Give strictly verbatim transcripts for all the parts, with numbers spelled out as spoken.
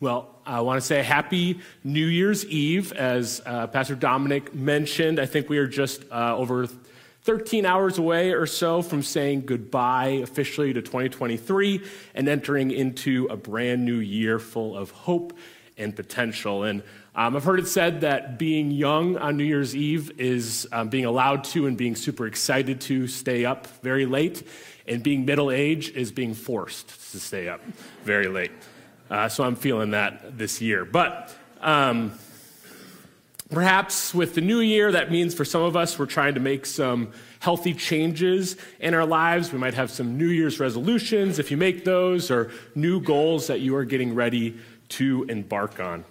Well, I want to say happy New Year's Eve. As uh, Pastor Dominic mentioned, I think we are just uh, over thirteen hours away or so from saying goodbye officially to twenty twenty-three and entering into a brand new year full of hope and potential. And um, I've heard it said that being young on New Year's Eve is um, being allowed to and being super excited to stay up very late, and being middle-aged is being forced to stay up very late. Uh, so I'm feeling that this year. But um, perhaps with the new year, that means for some of us, we're trying to make some healthy changes in our lives. We might have some New Year's resolutions, if you make those, or new goals that you are getting ready to embark on.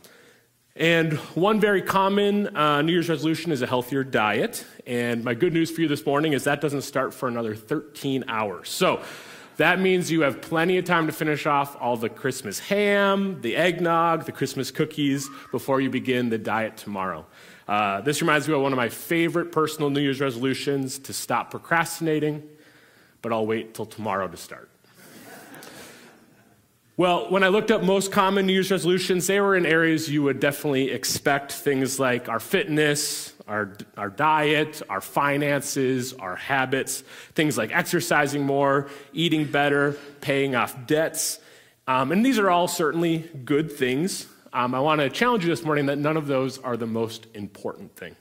And one very common uh, New Year's resolution is a healthier diet. And my good news for you this morning is that doesn't start for another thirteen hours. So that means you have plenty of time to finish off all the Christmas ham, the eggnog, the Christmas cookies before you begin the diet tomorrow. Uh, this reminds me of one of my favorite personal New Year's resolutions, to stop procrastinating, but I'll wait till tomorrow to start. Well, when I looked up most common New Year's resolutions, they were in areas you would definitely expect, things like our fitness, Our, our diet, our finances, our habits, things like exercising more, eating better, paying off debts. Um, and these are all certainly good things. Um, I want to challenge you this morning that none of those are the most important thing.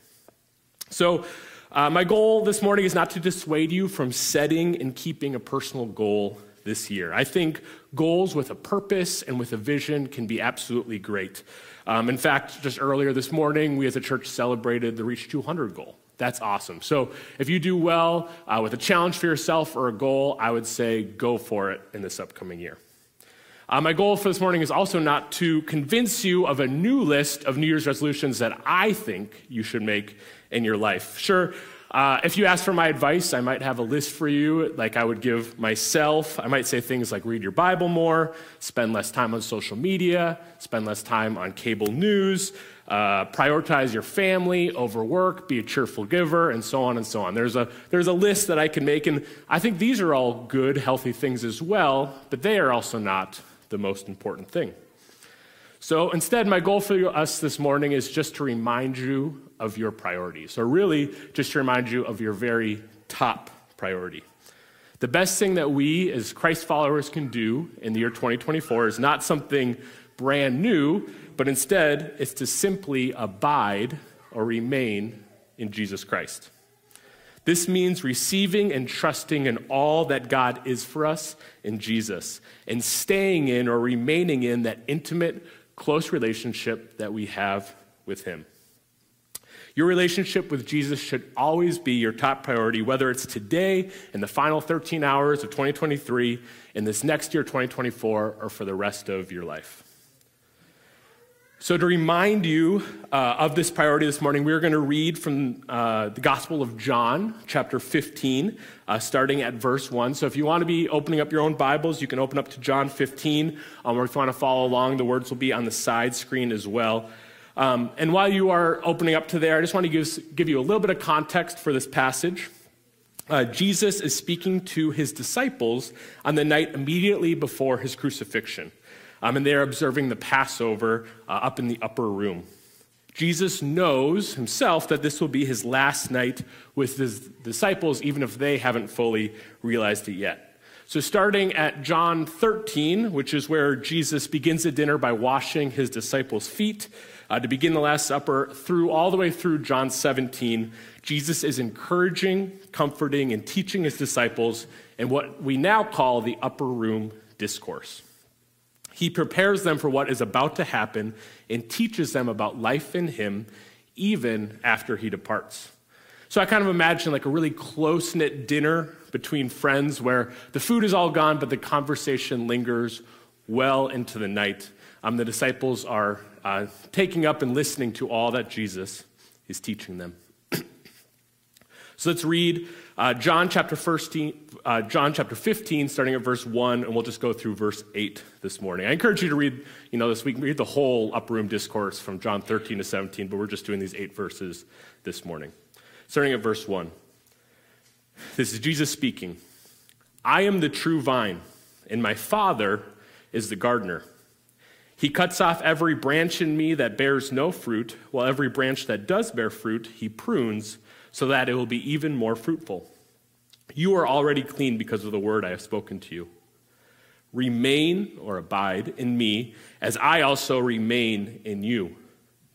So uh, my goal this morning is not to dissuade you from setting and keeping a personal goal this year. I think goals with a purpose and with a vision can be absolutely great. Um, in fact, just earlier this morning, we as a church celebrated the Reach two hundred goal. That's awesome. So if you do well uh, with a challenge for yourself or a goal, I would say go for it in this upcoming year. Uh, my goal for this morning is also not to convince you of a new list of New Year's resolutions that I think you should make in your life. Sure, uh, if you ask for my advice, I might have a list for you like I would give myself. I might say things like read your Bible more, spend less time on social media, spend less time on cable news, uh, prioritize your family over work, be a cheerful giver, and so on and so on. There's a, there's a list that I can make, and I think these are all good, healthy things as well, but they are also not the most important thing. So instead, my goal for us this morning is just to remind you of your priorities, or really just to remind you of your very top priority. The best thing that we as Christ followers can do in the year twenty twenty-four is not something brand new, but instead it's to simply abide or remain in Jesus Christ. This means receiving and trusting in all that God is for us in Jesus, and staying in or remaining in that intimate, close relationship that we have with him. Your relationship with Jesus should always be your top priority, whether it's today in the final thirteen hours of twenty twenty-three, in this next year, twenty twenty-four, or for the rest of your life. So to remind you uh, of this priority this morning, we are going to read from uh, the Gospel of John, chapter fifteen, uh, starting at verse one. So if you want to be opening up your own Bibles, you can open up to John fifteen, um, or if you want to follow along, the words will be on the side screen as well. Um, and while you are opening up to there, I just want to give, give you a little bit of context for this passage. Uh, Jesus is speaking to his disciples on the night immediately before his crucifixion. Um, and they're observing the Passover uh, up in the upper room. Jesus knows himself that this will be his last night with his disciples, even if they haven't fully realized it yet. So starting at John thirteen, which is where Jesus begins the dinner by washing his disciples' feet, uh, to begin the Last Supper, through all the way through John seventeen, Jesus is encouraging, comforting, and teaching his disciples in what we now call the upper room discourse. He prepares them for what is about to happen and teaches them about life in him even after he departs. So I kind of imagine like a really close-knit dinner between friends where the food is all gone, but the conversation lingers well into the night. Um, the disciples are uh, taking up and listening to all that Jesus is teaching them. So let's read uh, John chapter fifteen, uh, John chapter fifteen, starting at verse one, and we'll just go through verse eight this morning. I encourage you to read, you know, this week, read the whole upper room discourse from John thirteen to seventeen, but we're just doing these eight verses this morning. Starting at verse one, this is Jesus speaking. I am the true vine, and my Father is the gardener. He cuts off every branch in me that bears no fruit, while every branch that does bear fruit, he prunes, so that it will be even more fruitful. You are already clean because of the word I have spoken to you. Remain, or abide, in me, as I also remain in you.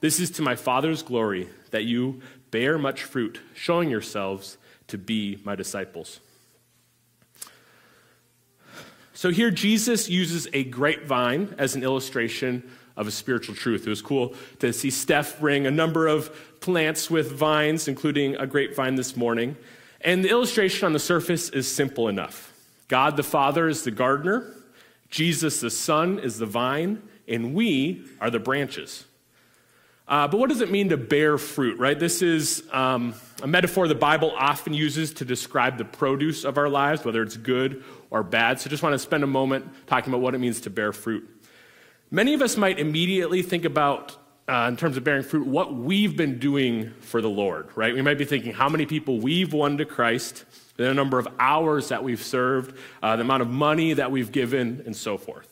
This is to my Father's glory, that you bear much fruit, showing yourselves to be my disciples. So here Jesus uses a grapevine as an illustration of a spiritual truth. It was cool to see Steph bring a number of plants with vines, including a grapevine this morning. And the illustration on the surface is simple enough. God the Father is the gardener, Jesus the Son is the vine, and we are the branches. Uh, but what does it mean to bear fruit, right? This is um, a metaphor the Bible often uses to describe the produce of our lives, whether it's good or bad. So just want to spend a moment talking about what it means to bear fruit. Many of us might immediately think about, uh, in terms of bearing fruit, what we've been doing for the Lord, right? We might be thinking how many people we've won to Christ, the number of hours that we've served, uh, the amount of money that we've given, and so forth.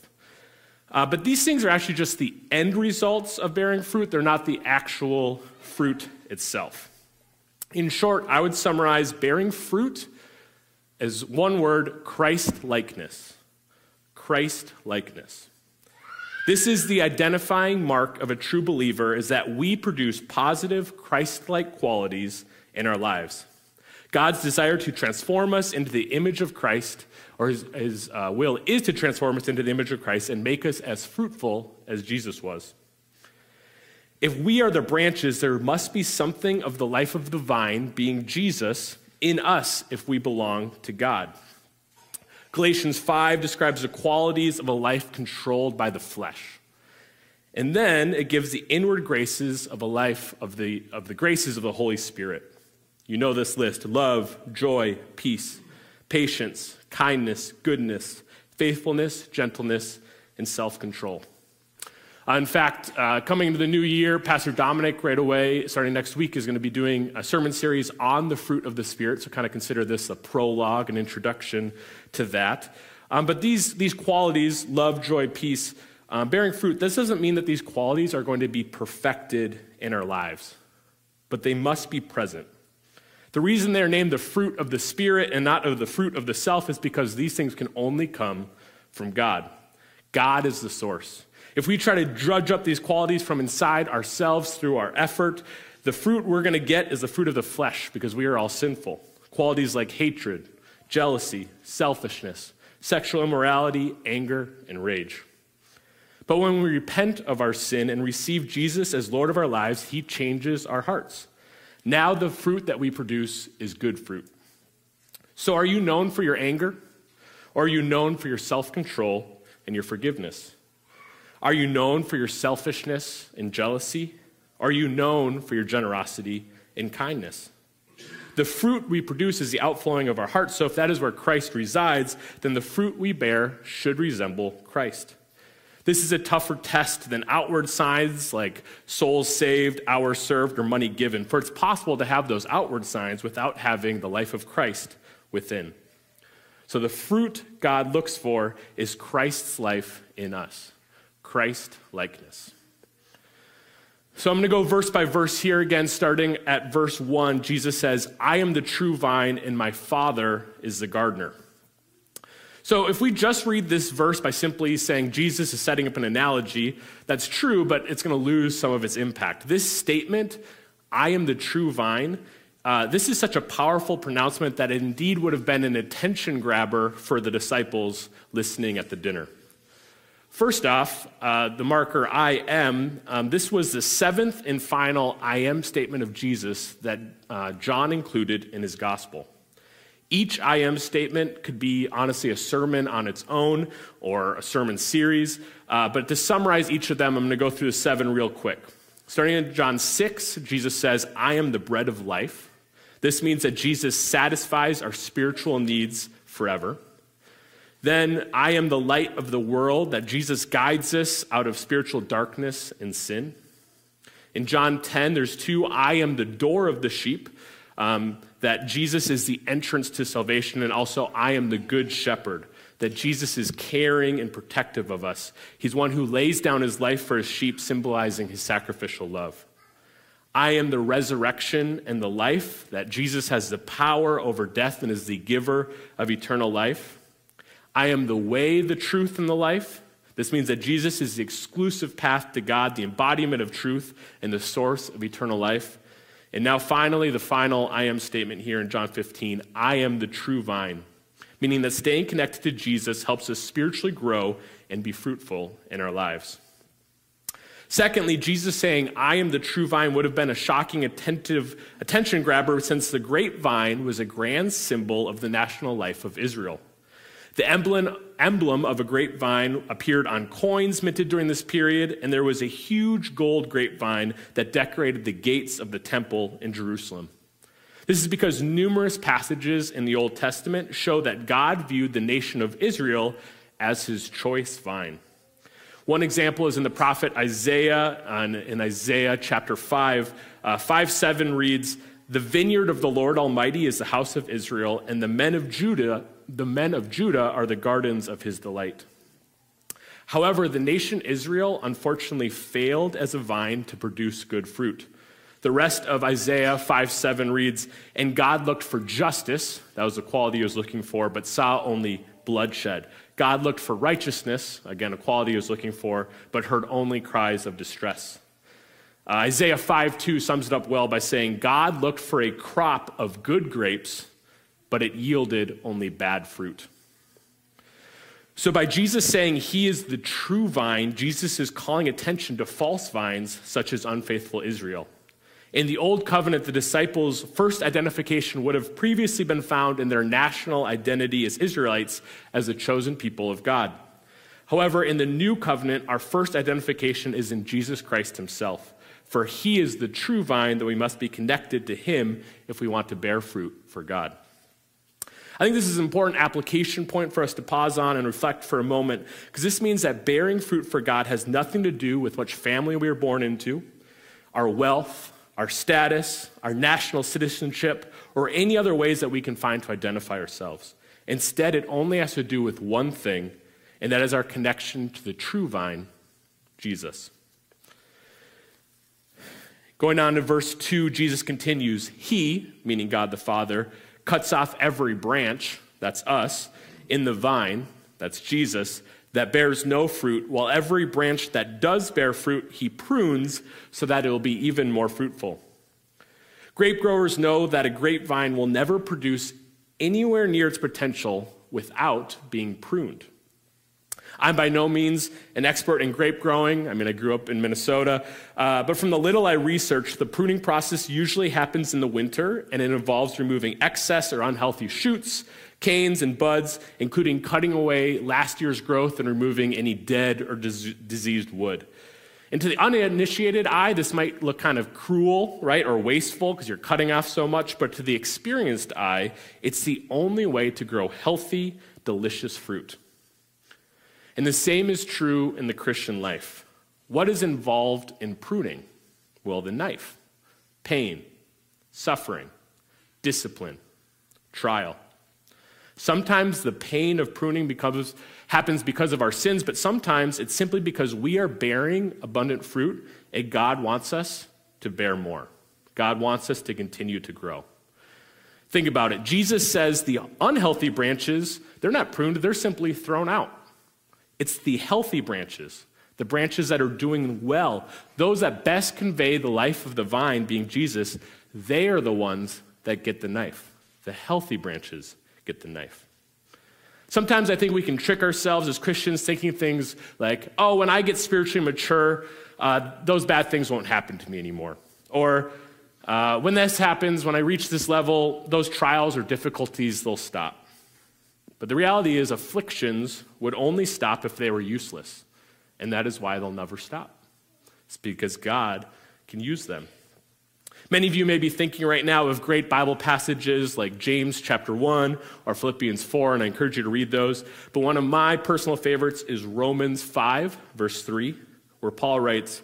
Uh, but these things are actually just the end results of bearing fruit. They're not the actual fruit itself. In short, I would summarize bearing fruit as one word, Christ-likeness. Christ-likeness. This is the identifying mark of a true believer, is that we produce positive Christ-like qualities in our lives. God's desire to transform us into the image of Christ, or his, his uh, will is to transform us into the image of Christ and make us as fruitful as Jesus was. If we are the branches, there must be something of the life of the vine, being Jesus, in us if we belong to God. Galatians five describes the qualities of a life controlled by the flesh. And then it gives the inward graces of a life of the, of the graces of the Holy Spirit. You know this list: love, joy, peace, patience, kindness, goodness, faithfulness, gentleness, and self-control. Uh, in fact, uh, coming into the new year, Pastor Dominic right away, starting next week, is going to be doing a sermon series on the fruit of the Spirit, so kind of consider this a prologue, an introduction to that. Um, but these, these qualities, love, joy, peace, um, bearing fruit, this doesn't mean that these qualities are going to be perfected in our lives, but they must be present. The reason they're named the fruit of the Spirit and not of the fruit of the self is because these things can only come from God. God is the source. If we try to drudge up these qualities from inside ourselves through our effort, the fruit we're going to get is the fruit of the flesh, because we are all sinful. Qualities like hatred, jealousy, selfishness, sexual immorality, anger, and rage. But when we repent of our sin and receive Jesus as Lord of our lives, he changes our hearts. Now the fruit that we produce is good fruit. So are you known for your anger? Or are you known for your self-control and your forgiveness? Are you known for your selfishness and jealousy? Are you known for your generosity and kindness? The fruit we produce is the outflowing of our hearts, so if that is where Christ resides, then the fruit we bear should resemble Christ. This is a tougher test than outward signs like souls saved, hours served, or money given, for it's possible to have those outward signs without having the life of Christ within. So the fruit God looks for is Christ's life in us, Christ-likeness. So I'm going to go verse by verse here again, starting at verse one. Jesus says, I am the true vine, and my Father is the gardener. So if we just read this verse by simply saying Jesus is setting up an analogy, that's true, but it's going to lose some of its impact. This statement, I am the true vine, uh, this is such a powerful pronouncement that it indeed would have been an attention grabber for the disciples listening at the dinner. First off, uh, the marker I am, um, this was the seventh and final I am statement of Jesus that uh, John included in his gospel. Each I am statement could be, honestly, a sermon on its own or a sermon series. Uh, but to summarize each of them, I'm going to go through the seven real quick. Starting in John six, Jesus says, I am the bread of life. This means that Jesus satisfies our spiritual needs forever. Then, I am the light of the world, that Jesus guides us out of spiritual darkness and sin. In John ten, there's two, I am the door of the sheep. Um, that Jesus is the entrance to salvation, and also I am the good shepherd, that Jesus is caring and protective of us. He's one who lays down his life for his sheep, symbolizing his sacrificial love. I am the resurrection and the life, that Jesus has the power over death and is the giver of eternal life. I am the way, the truth, and the life. This means that Jesus is the exclusive path to God, the embodiment of truth, and the source of eternal life. And now finally, the final I am statement here in John fifteen, I am the true vine, meaning that staying connected to Jesus helps us spiritually grow and be fruitful in our lives. Secondly, Jesus saying, I am the true vine would have been a shocking attentive attention grabber since the grapevine was a grand symbol of the national life of Israel. The emblem, emblem of a grapevine appeared on coins minted during this period, and there was a huge gold grapevine that decorated the gates of the temple in Jerusalem. This is because numerous passages in the Old Testament show that God viewed the nation of Israel as his choice vine. One example is in the prophet Isaiah, on, in Isaiah chapter five. Uh, five seven reads, the vineyard of the Lord Almighty is the house of Israel, and the men of Judah The men of Judah are the gardens of his delight. However, the nation Israel unfortunately failed as a vine to produce good fruit. The rest of Isaiah five seven reads, and God looked for justice, that was the quality he was looking for, but saw only bloodshed. God looked for righteousness, again, a quality he was looking for, but heard only cries of distress. Uh, Isaiah five two sums it up well by saying, God looked for a crop of good grapes, but it yielded only bad fruit. So by Jesus saying he is the true vine, Jesus is calling attention to false vines such as unfaithful Israel. In the Old Covenant, the disciples' first identification would have previously been found in their national identity as Israelites, as the chosen people of God. However, in the New Covenant, our first identification is in Jesus Christ himself, for he is the true vine, that we must be connected to him if we want to bear fruit for God. I think this is an important application point for us to pause on and reflect for a moment, because this means that bearing fruit for God has nothing to do with which family we are born into, our wealth, our status, our national citizenship, or any other ways that we can find to identify ourselves. Instead, it only has to do with one thing, and that is our connection to the true vine, Jesus. Going on to verse two, Jesus continues, he, meaning God the Father, cuts off every branch, that's us, in the vine, that's Jesus, that bears no fruit, while every branch that does bear fruit, he prunes so that it will be even more fruitful. Grape growers know that a grapevine will never produce anywhere near its potential without being pruned. I'm by no means an expert in grape growing. I mean, I grew up in Minnesota. Uh, but from the little I researched, the pruning process usually happens in the winter, and it involves removing excess or unhealthy shoots, canes, and buds, including cutting away last year's growth and removing any dead or dis- diseased wood. And to the uninitiated eye, this might look kind of cruel, right, or wasteful, because you're cutting off so much. But to the experienced eye, it's the only way to grow healthy, delicious fruit. And the same is true in the Christian life. What is involved in pruning? Well, the knife, pain, suffering, discipline, trial. Sometimes the pain of pruning becomes, happens because of our sins, but sometimes it's simply because we are bearing abundant fruit, and God wants us to bear more. God wants us to continue to grow. Think about it. Jesus says the unhealthy branches, they're not pruned, they're simply thrown out. It's the healthy branches, the branches that are doing well, those that best convey the life of the vine, being Jesus, they are the ones that get the knife. The healthy branches get the knife. Sometimes I think we can trick ourselves as Christians, thinking things like, oh, when I get spiritually mature, uh, those bad things won't happen to me anymore. Or Uh, when this happens, when I reach this level, those trials or difficulties, they'll stop. But the reality is afflictions would only stop if they were useless. And that is why they'll never stop. It's because God can use them. Many of you may be thinking right now of great Bible passages like James chapter one or Philippians four, and I encourage you to read those. But one of my personal favorites is Romans five, verse three, where Paul writes,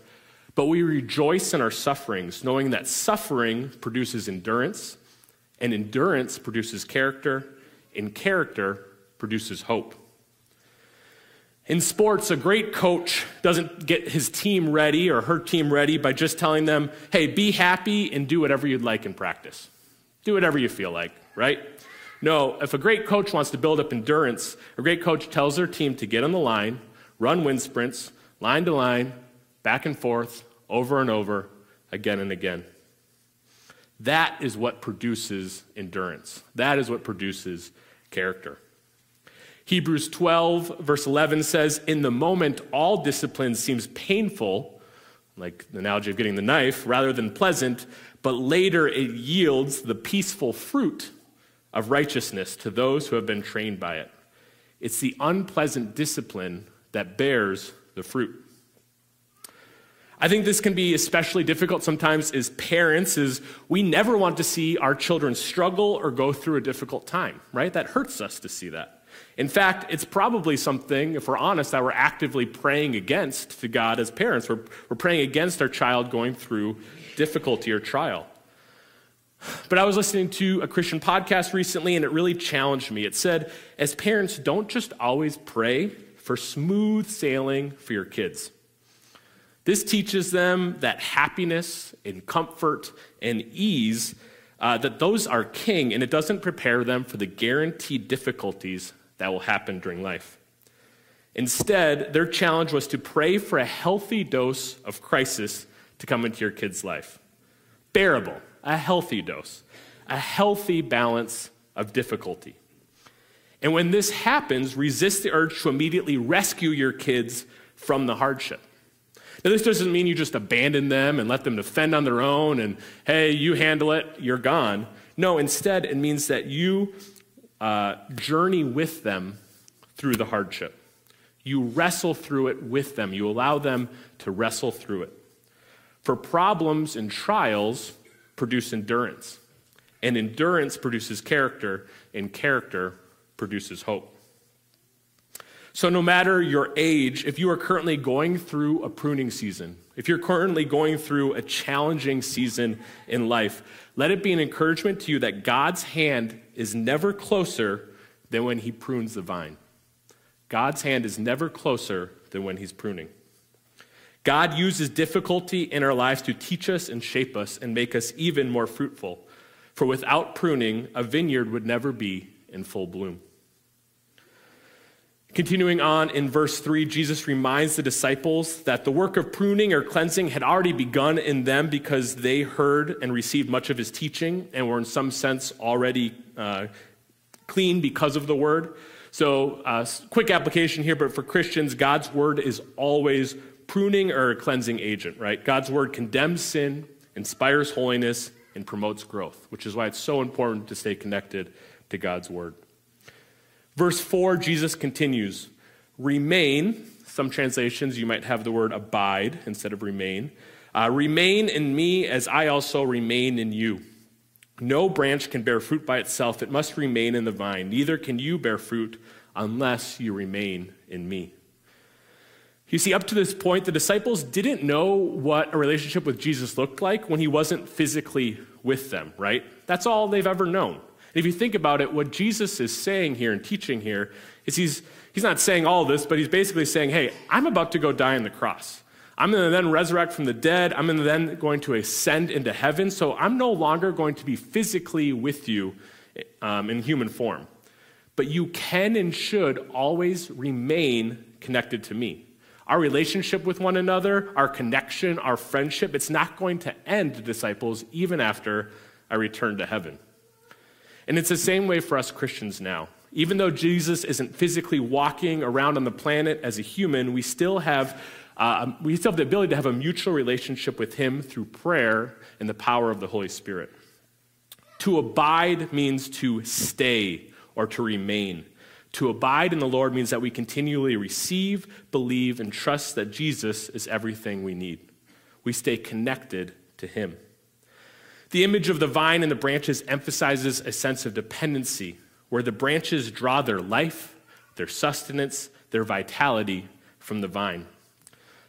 "But we rejoice in our sufferings, knowing that suffering produces endurance, and endurance produces character, and character produces hope." In sports, a great coach doesn't get his team ready or her team ready by just telling them, hey, be happy and do whatever you'd like in practice. Do whatever you feel like, right? No, if a great coach wants to build up endurance, a great coach tells their team to get on the line, run wind sprints, line to line, back and forth, over and over, again and again. That is what produces endurance. That is what produces character. Hebrews twelve, verse eleven says, "In the moment, all discipline seems painful," like the analogy of getting the knife, "rather than pleasant, but later it yields the peaceful fruit of righteousness to those who have been trained by it. It's the unpleasant discipline that bears the fruit." I think this can be especially difficult sometimes as parents, is we never want to see our children struggle or go through a difficult time, right? That hurts us to see that. In fact, it's probably something, if we're honest, that we're actively praying against to God as parents. We're, we're praying against our child going through difficulty or trial. But I was listening to a Christian podcast recently, and it really challenged me. It said, as parents, don't just always pray for smooth sailing for your kids. This teaches them that happiness and comfort and ease, uh, that those are king, and it doesn't prepare them for the guaranteed difficulties that will happen during life. Instead, their challenge was to pray for a healthy dose of crisis to come into your kid's life. Bearable, a healthy dose, a healthy balance of difficulty. And when this happens, resist the urge to immediately rescue your kids from the hardship. Now, this doesn't mean you just abandon them and let them defend on their own and, hey, you handle it, you're gone. No, instead, it means that you uh, journey with them through the hardship. You wrestle through it with them. You allow them to wrestle through it. For problems and trials produce endurance, and endurance produces character, and character produces hope. So no matter your age, if you are currently going through a pruning season, if you're currently going through a challenging season in life, let it be an encouragement to you that God's hand is never closer than when he prunes the vine. God's hand is never closer than when he's pruning. God uses difficulty in our lives to teach us and shape us and make us even more fruitful. For without pruning, a vineyard would never be in full bloom. Continuing on in verse three, Jesus reminds the disciples that the work of pruning or cleansing had already begun in them because they heard and received much of his teaching and were in some sense already uh, clean because of the word. So uh, quick application here, but for Christians, God's word is always pruning or a cleansing agent, right? God's word condemns sin, inspires holiness, and promotes growth, which is why it's so important to stay connected to God's word. Verse four, Jesus continues, remain, some translations you might have the word abide instead of remain, uh, remain in me as I also remain in you. No branch can bear fruit by itself, it must remain in the vine, neither can you bear fruit unless you remain in me. You see, up to this point, the disciples didn't know what a relationship with Jesus looked like when he wasn't physically with them, right? That's all they've ever known. If you think about it, what Jesus is saying here and teaching here is he's, he's not saying all this, but he's basically saying, hey, I'm about to go die on the cross. I'm going to then resurrect from the dead. I'm gonna then going to ascend into heaven. So I'm no longer going to be physically with you um, in human form. But you can and should always remain connected to me. Our relationship with one another, our connection, our friendship, it's not going to end, disciples, even after I return to heaven. And it's the same way for us Christians now. Even though Jesus isn't physically walking around on the planet as a human, we still have Uh, we still have the ability to have a mutual relationship with him through prayer and the power of the Holy Spirit. To abide means to stay or to remain. To abide in the Lord means that we continually receive, believe, and trust that Jesus is everything we need. We stay connected to him. The image of the vine and the branches emphasizes a sense of dependency, where the branches draw their life, their sustenance, their vitality from the vine.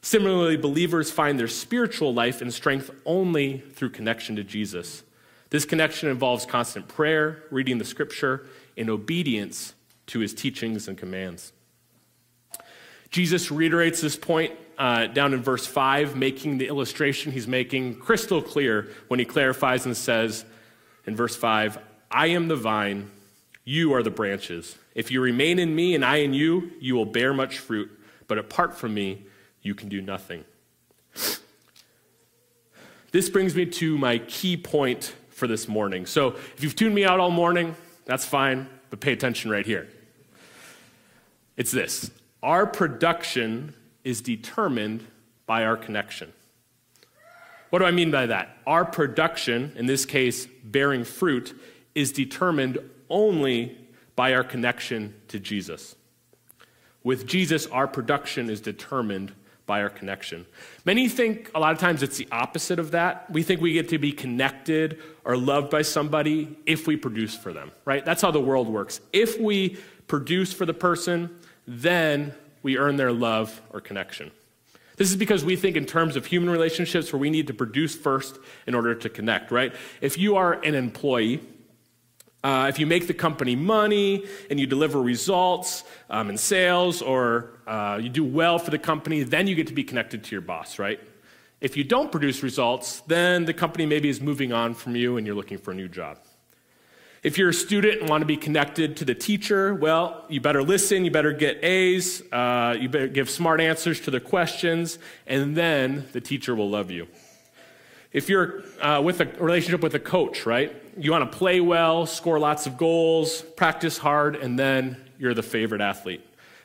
Similarly, believers find their spiritual life and strength only through connection to Jesus. This connection involves constant prayer, reading the scripture, and obedience to his teachings and commands. Jesus reiterates this point uh, down in verse five, making the illustration he's making crystal clear when he clarifies and says in verse five, "I am the vine, you are the branches. If you remain in me and I in you, you will bear much fruit, but apart from me, you can do nothing." This brings me to my key point for this morning. So if you've tuned me out all morning, that's fine, but pay attention right here. It's this: our production is determined by our connection. What do I mean by that? Our production, in this case, bearing fruit, is determined only by our connection to Jesus. With Jesus, our production is determined by our connection. Many think a lot of times it's the opposite of that. We think we get to be connected or loved by somebody if we produce for them, right? That's how the world works. If we produce for the person, then we earn their love or connection. This is because we think in terms of human relationships where we need to produce first in order to connect, right? If you are an employee, Uh, if you make the company money and you deliver results um, in sales or uh, you do well for the company, then you get to be connected to your boss, right? If you don't produce results, then the company maybe is moving on from you and you're looking for a new job. If you're a student and want to be connected to the teacher, well, you better listen, you better get A's, uh, you better give smart answers to their questions, and then the teacher will love you. If you're uh, with a relationship with a coach, right? You want to play well, score lots of goals, practice hard, and then you're the favorite athlete.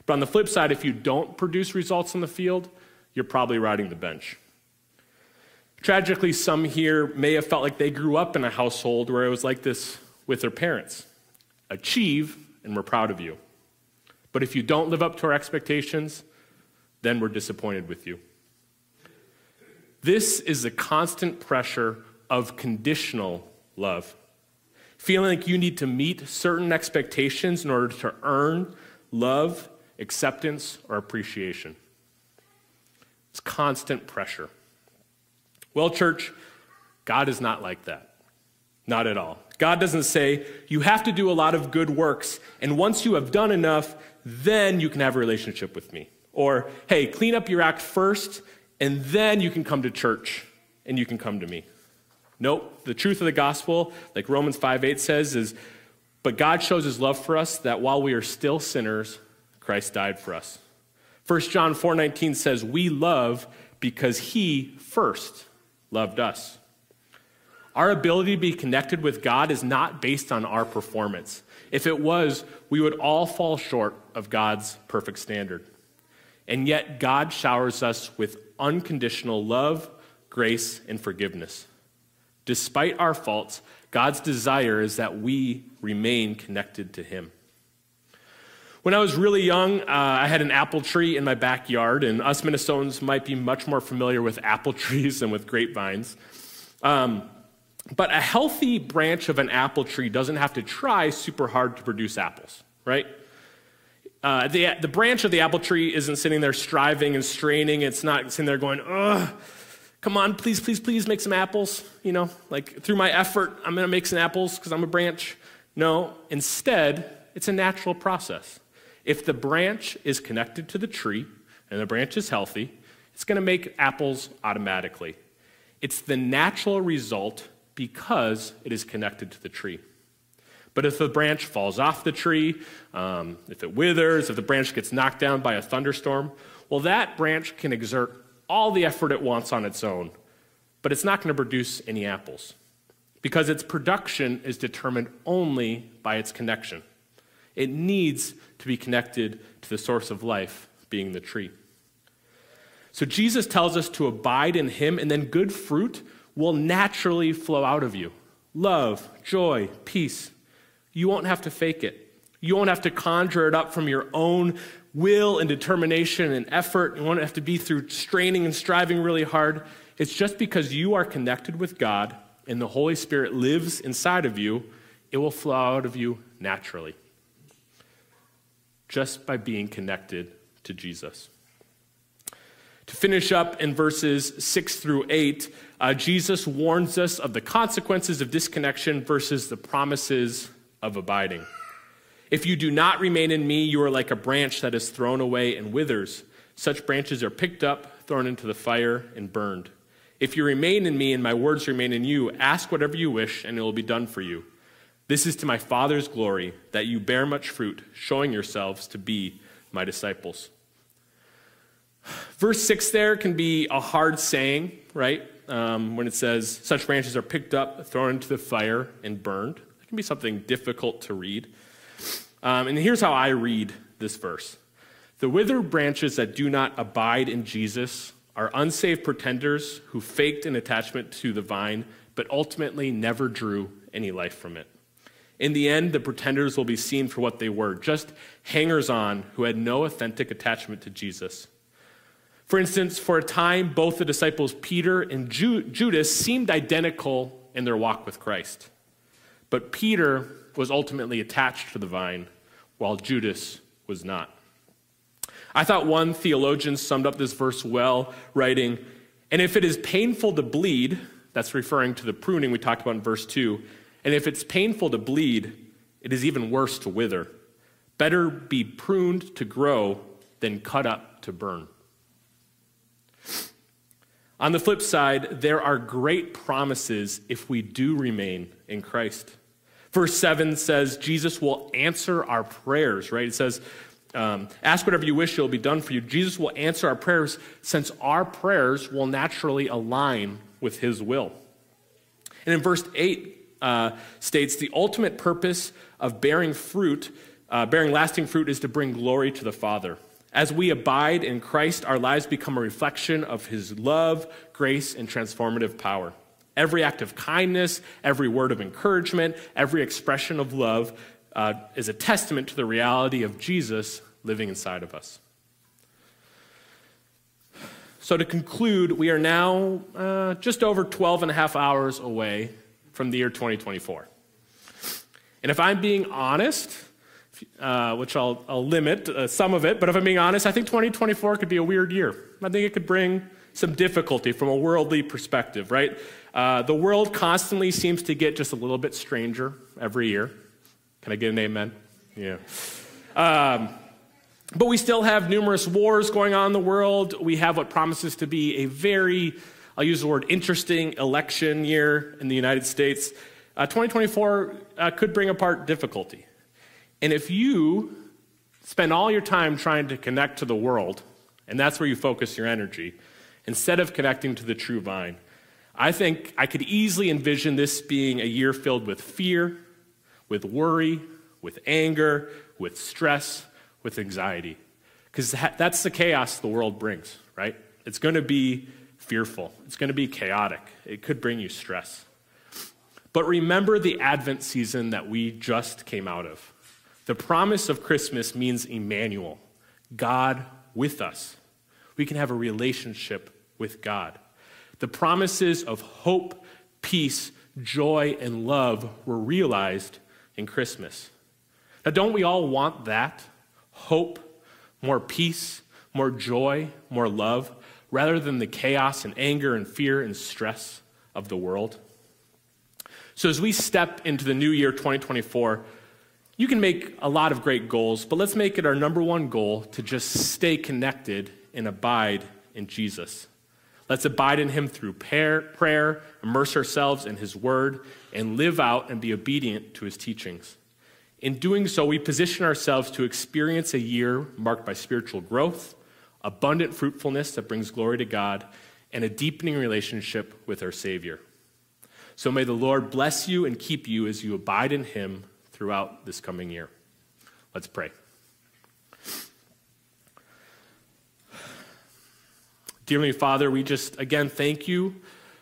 But on the flip side, if you don't produce results on the field, you're probably riding the bench. Tragically, some here may have felt like they grew up in a household where it was like this with their parents. Achieve, and we're proud of you. But if you don't live up to our expectations, then we're disappointed with you. This is the constant pressure of conditional love. Feeling like you need to meet certain expectations in order to earn love, acceptance, or appreciation. It's constant pressure. Well, church, God is not like that. Not at all. God doesn't say, you have to do a lot of good works, and once you have done enough, then you can have a relationship with me. Or, hey, clean up your act first, and then you can come to church and you can come to me. Nope, the truth of the gospel, like Romans five eight says, is, but God shows his love for us that while we are still sinners, Christ died for us. First John four nineteen says, we love because he first loved us. Our ability to be connected with God is not based on our performance. If it was, we would all fall short of God's perfect standard. And yet God showers us with unconditional love, grace, and forgiveness. Despite our faults, God's desire is that we remain connected to him. When I was really young, uh, I had an apple tree in my backyard, and us Minnesotans might be much more familiar with apple trees than with grapevines. Um, but a healthy branch of an apple tree doesn't have to try super hard to produce apples, right? Uh, the, the branch of the apple tree isn't sitting there striving and straining. It's not sitting there going, ugh, come on, please, please, please make some apples. You know, like through my effort, I'm going to make some apples because I'm a branch. No, instead, it's a natural process. If the branch is connected to the tree and the branch is healthy, it's going to make apples automatically. It's the natural result because it is connected to the tree. But if the branch falls off the tree, um, if it withers, if the branch gets knocked down by a thunderstorm, well, that branch can exert all the effort it wants on its own, but it's not going to produce any apples because its production is determined only by its connection. It needs to be connected to the source of life, being the tree. So Jesus tells us to abide in him, and then good fruit will naturally flow out of you. Love, joy, peace. You won't have to fake it. You won't have to conjure it up from your own will and determination and effort. You won't have to be through straining and striving really hard. It's just because you are connected with God and the Holy Spirit lives inside of you, it will flow out of you naturally. Just by being connected to Jesus. To finish up in verses six through eight, uh, Jesus warns us of the consequences of disconnection versus the promises of abiding. If you do not remain in me, you are like a branch that is thrown away and withers. Such branches are picked up, thrown into the fire, and burned. If you remain in me and my words remain in you, ask whatever you wish, and it will be done for you. This is to my Father's glory, that you bear much fruit, showing yourselves to be my disciples. Verse six there can be a hard saying, right? Um, when it says, such branches are picked up, thrown into the fire, and burned. It can be something difficult to read. Um, and here's how I read this verse. The withered branches that do not abide in Jesus are unsaved pretenders who faked an attachment to the vine, but ultimately never drew any life from it. In the end, the pretenders will be seen for what they were, just hangers-on who had no authentic attachment to Jesus. For instance, for a time, both the disciples Peter and Ju- Judas seemed identical in their walk with Christ. But Peter was ultimately attached to the vine, while Judas was not. I thought one theologian summed up this verse well, writing, and if it is painful to bleed, that's referring to the pruning we talked about in verse two, and if it's painful to bleed, it is even worse to wither. Better be pruned to grow than cut up to burn. On the flip side, there are great promises if we do remain in Christ. Verse seven says Jesus will answer our prayers, right? It says, um, ask whatever you wish, it will be done for you. Jesus will answer our prayers since our prayers will naturally align with his will. And in verse eight uh, states, the ultimate purpose of bearing fruit, uh, bearing lasting fruit, is to bring glory to the Father. As we abide in Christ, our lives become a reflection of his love, grace, and transformative power. Every act of kindness, every word of encouragement, every expression of love uh, is a testament to the reality of Jesus living inside of us. So to conclude, we are now uh, just over twelve and a half hours away from the year twenty twenty-four. And if I'm being honest, Uh, which I'll, I'll limit uh, some of it, but if I'm being honest, I think twenty twenty-four could be a weird year. I think it could bring some difficulty from a worldly perspective, right? Uh, the world constantly seems to get just a little bit stranger every year. Can I get an amen? Yeah. Um, but we still have numerous wars going on in the world. We have what promises to be a very, I'll use the word interesting, election year in the United States. Uh, twenty twenty-four uh, could bring apart difficulty. And if you spend all your time trying to connect to the world, and that's where you focus your energy, instead of connecting to the true vine, I think I could easily envision this being a year filled with fear, with worry, with anger, with stress, with anxiety. Because that's the chaos the world brings, right? It's going to be fearful. It's going to be chaotic. It could bring you stress. But remember the Advent season that we just came out of. The promise of Christmas means Emmanuel, God with us. We can have a relationship with God. The promises of hope, peace, joy, and love were realized in Christmas. Now, don't we all want that? Hope, more peace, more joy, more love, rather than the chaos and anger and fear and stress of the world. So as we step into the new year twenty twenty-four, you can make a lot of great goals, but let's make it our number one goal to just stay connected and abide in Jesus. Let's abide in him through prayer, immerse ourselves in his word, and live out and be obedient to his teachings. In doing so, we position ourselves to experience a year marked by spiritual growth, abundant fruitfulness that brings glory to God, and a deepening relationship with our Savior. So may the Lord bless you and keep you as you abide in him throughout this coming year. Let's pray. Dearly Father, we just, again, thank you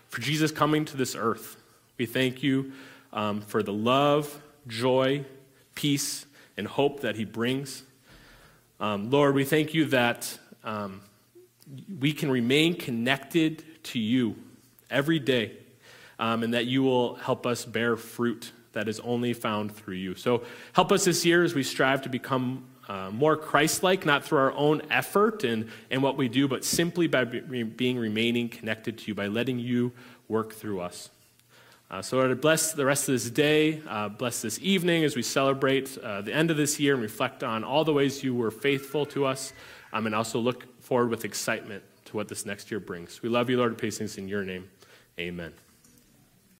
for Jesus coming to this earth. We thank you um, for the love, joy, peace, and hope that he brings. Um, Lord, we thank you that um, we can remain connected to you every day, um, and that you will help us bear fruit that is only found through you. So help us this year as we strive to become uh, more Christ-like, not through our own effort and, and what we do, but simply by be, being remaining connected to you, by letting you work through us. Uh, so Lord, bless the rest of this day, uh, bless this evening as we celebrate uh, the end of this year and reflect on all the ways you were faithful to us, um, and also look forward with excitement to what this next year brings. We love you, Lord, and praise things in your name. Amen.